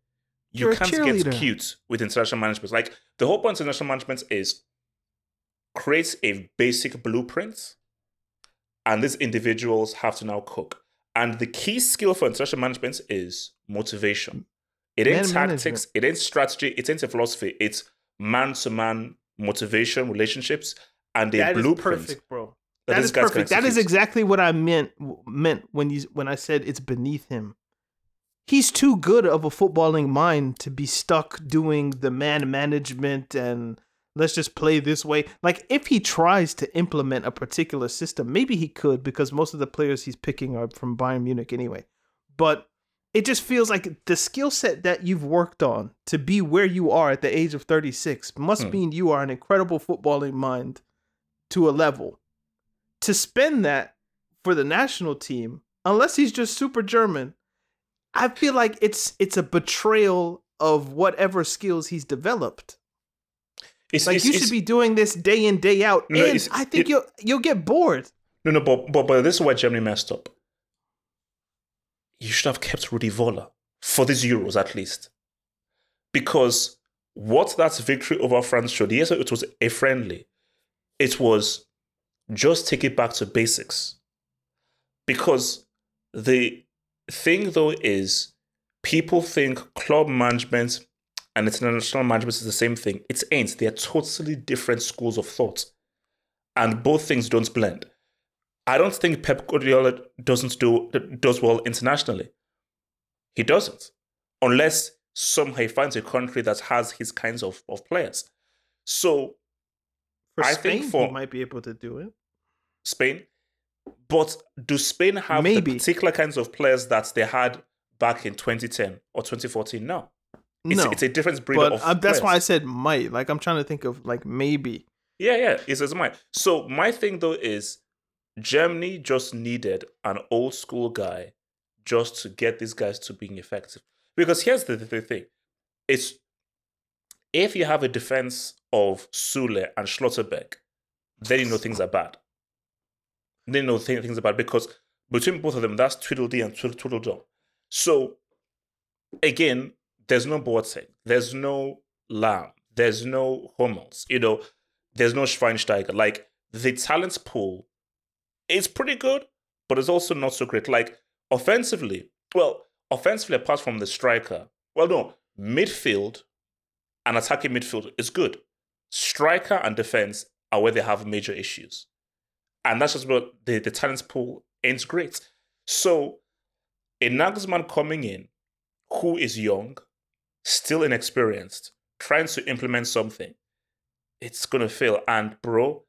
You You're can't get cute with international management. Like, the whole point of international management is create a basic blueprint, and these individuals have to now cook. And the key skill for international management is motivation. It ain't man tactics, management. It ain't strategy, it ain't a philosophy. It's man-to-man motivation, relationships, and a that blueprint. That is perfect, bro. That, that is perfect. That is exactly what I meant meant when you when I said it's beneath him. He's too good of a footballing mind to be stuck doing the man management and let's just play this way. Like, if he tries to implement a particular system, maybe he could, because most of the players he's picking are from Bayern Munich anyway. But it just feels like the skill set that you've worked on to be where you are at the age of thirty-six must hmm. mean you are an incredible footballing mind to a level. To spend that for the national team, unless he's just super German, I feel like it's it's a betrayal of whatever skills he's developed. It's, like it's, you should be doing this day in, day out, no, and I think it, you'll you'll get bored. No, no, but, but but this is why Germany messed up. You should have kept Rudi Völler for these Euros at least, because what that victory over France showed, yes, it was a friendly. It was. Just take it back to basics. Because the thing, though, is people think club management and international management is the same thing. It ain't. They are totally different schools of thought. And both things don't blend. I don't think Pep Guardiola doesn't do does well internationally. He doesn't. Unless somehow he finds a country that has his kinds of, of players. So for I Spain, think for he might be able to do it. Spain? But do Spain have Maybe. the particular kinds of players that they had back in twenty ten or twenty fourteen? No. It's, no, it's a different breed but, of uh, that's players. Why I said might. Like, I'm trying to think of, like, maybe. Yeah, yeah. It says might. So my thing, though, is Germany just needed an old school guy just to get these guys to being effective. Because here's the, the thing. It's if you have a defense of Sule and Schlotterbeck, then you know things are bad. Then you know th- things are bad because between both of them, that's Tweedledee and Twiddle- Tweedledum. So, again, there's no Boateng. There's no Lahm. There's no Hummels. You know, there's no Schweinsteiger. Like, the talent pool is pretty good, but it's also not so great. Like, offensively, well, offensively apart from the striker, well, no, midfield and attacking midfield is good. Striker and defense are where they have major issues. And that's just what the, the talent pool ain't great. So a Nagelsmann coming in, who is young, still inexperienced, trying to implement something, it's going to fail. And bro,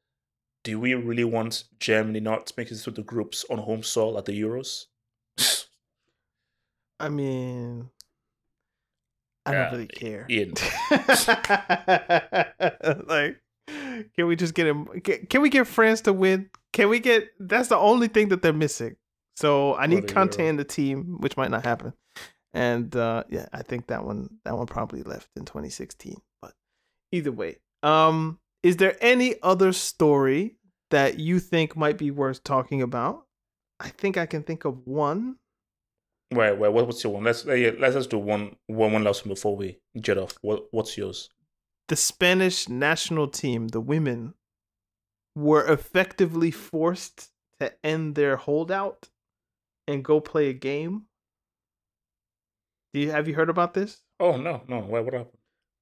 do we really want Germany not to make it through the groups on home soil at the Euros? I mean... I don't uh, really care. Like, can we just get him? Can, can we get France to win? Can we get? That's the only thing that they're missing. So I need Conte in the team, which might not happen. And uh, yeah, I think that one that one probably left in twenty sixteen. But either way, um, is there any other story that you think might be worth talking about? I think I can think of one. Wait, wait, what's your one? Let's yeah, let's just do one, one, one last one before we jet off. What, what's yours? The Spanish national team, the women, were effectively forced to end their holdout and go play a game. Do you have you heard about this? Oh no, no. Wait, what happened?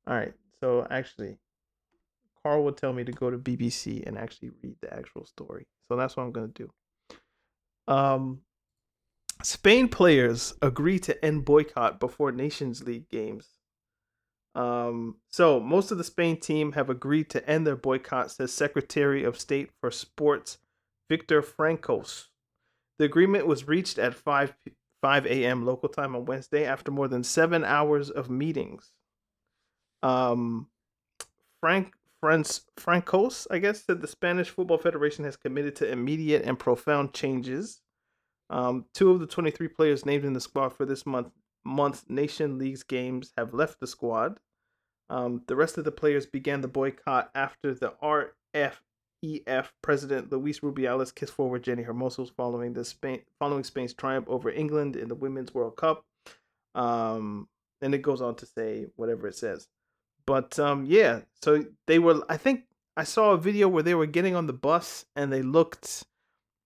All right. So actually, Carl would tell me to go to B B C and actually read the actual story. So that's what I'm gonna do. Um. Spain players agree to end boycott before Nations League games. Um, so most of the Spain team have agreed to end their boycott, says Secretary of State for Sports Victor Francos. The agreement was reached at five a.m. local time on Wednesday after more than seven hours of meetings. Um, Frank France, Francos, I guess, said the Spanish Football Federation has committed to immediate and profound changes. Um, two of the twenty-three players named in the squad for this month month's Nation League's games have left the squad. Um, the rest of the players began the boycott after the R F E F president Luis Rubiales kissed forward Jenny Hermosos following the Spain following Spain's triumph over England in the Women's World Cup. Um, and it goes on to say whatever it says. But um, yeah, so they were, I think I saw a video where they were getting on the bus and they looked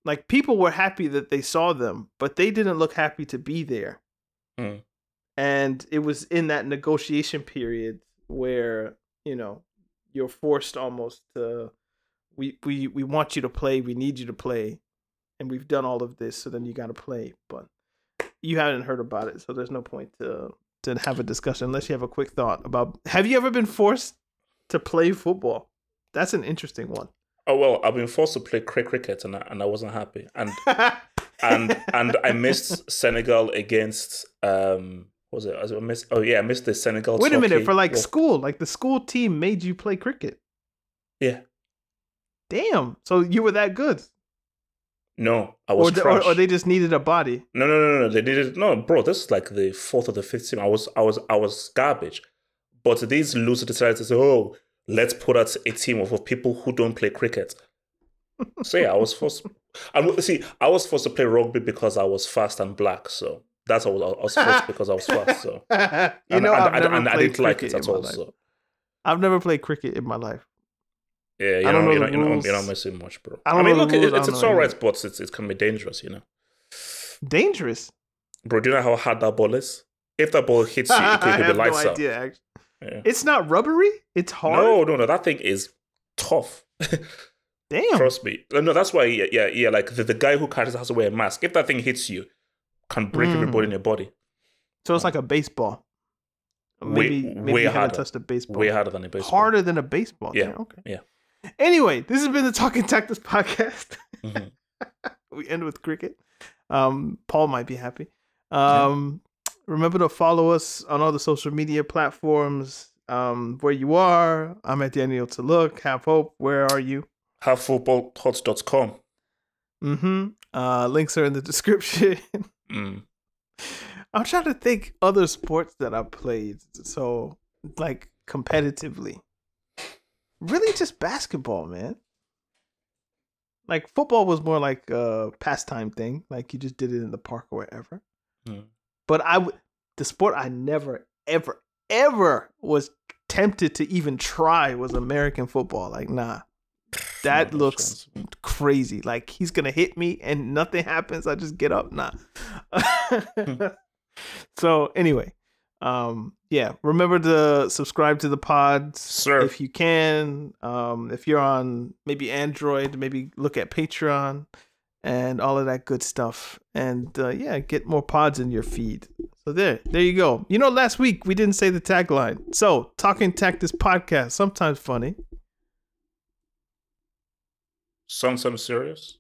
like people were happy that they saw them, but they didn't look happy to be there. Mm. And it was in that negotiation period where, you know, you're forced almost to, we, we, we want you to play, we need you to play, and we've done all of this, so then you got to play. But you haven't heard about it, so there's no point to to have a discussion unless you have a quick thought about, have you ever been forced to play football? That's an interesting one. Oh, well, I've been forced to play cricket and I, and I wasn't happy. And and and I missed Senegal against, um, what was it? I missed, oh, yeah, I missed the Senegal. Wait a minute, for like yeah. school, like the school team made you play cricket? Yeah. Damn, so you were that good? No, I was or, trash. Or, or they just needed a body? No, no, no, no, they needed, no, bro, this is like the fourth or the fifth team. I was, I was, I was garbage. But these losers decided to say, oh, let's put out a team of, of people who don't play cricket. So yeah, I was forced. And see, I was forced to play rugby because I was fast and black. So that's what I was forced because I was fast. So you and, know, and, I've and, never and played I didn't like it at all. So. I've never played cricket in my life. Yeah, you I don't know, know you're, not, you're not missing much, bro. I, I mean, look, rules, it, it's, it's all right, but it's it can be dangerous, you know. Dangerous, bro. Do you know how hard that ball is? If that ball hits you, it could be lights no out. Idea, actually. Yeah. It's not rubbery. It's hard. No, no, no. That thing is tough. Damn. Trust me. No, that's why. Yeah, yeah. yeah like the, the guy who catches has to wear a mask. If that thing hits you, can break mm. everybody in your body. So it's like a baseball. Maybe way, maybe way you haven't touched a baseball. Way harder than a baseball. Harder than a baseball. Yeah. Damn, okay. Yeah. Anyway, this has been the Talking Tactics podcast. Mm-hmm. We end with cricket. Um, Paul might be happy. Um. Yeah. Remember to follow us on all the social media platforms um, where you are. I'm at Daniel to look. Have Hope. Where are you? Have Hope Football Hut dot com. Mm-hmm. Uh, links are in the description. mm. I'm trying to think other sports that I played. So, like, competitively. Really just basketball, man. Like, football was more like a pastime thing. Like, you just did it in the park or wherever. Mm. But I w- the sport I never, ever, ever was tempted to even try was American football. Like, nah, that no looks sense. Crazy. Like, he's going to hit me and nothing happens. I just get up. Nah. So anyway, um, yeah, remember to subscribe to the pod sure. if you can. Um, if you're on maybe Android, maybe look at Patreon. And all of that good stuff. And uh, yeah, get more pods in your feed. So there, there you go. You know, last week we didn't say the tagline. So, Talking Tactics Podcast, sometimes funny. Sometimes serious?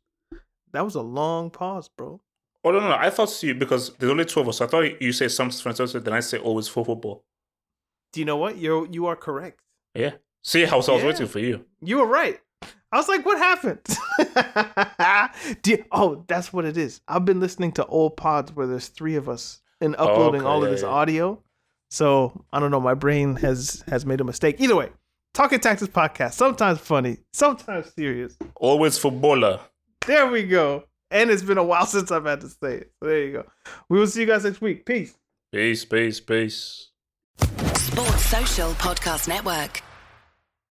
That was a long pause, bro. Oh, no, no, no. I thought you, because there's only two of us. I thought you say some sometimes, then I say always for football. Do you know what? You're, you are correct. Yeah. See, I was, I was yeah. waiting for you. You were right. I was like, what happened? you, oh, that's what it is. I've been listening to old pods where there's three of us and uploading okay, all of yeah, this yeah. audio. So, I don't know. My brain has, has made a mistake. Either way, Talking Tactics Podcast. Sometimes funny. Sometimes serious. Always footballer. There we go. And it's been a while since I've had to say it. So there you go. We will see you guys next week. Peace. Peace, peace, peace. Sports Social Podcast Network.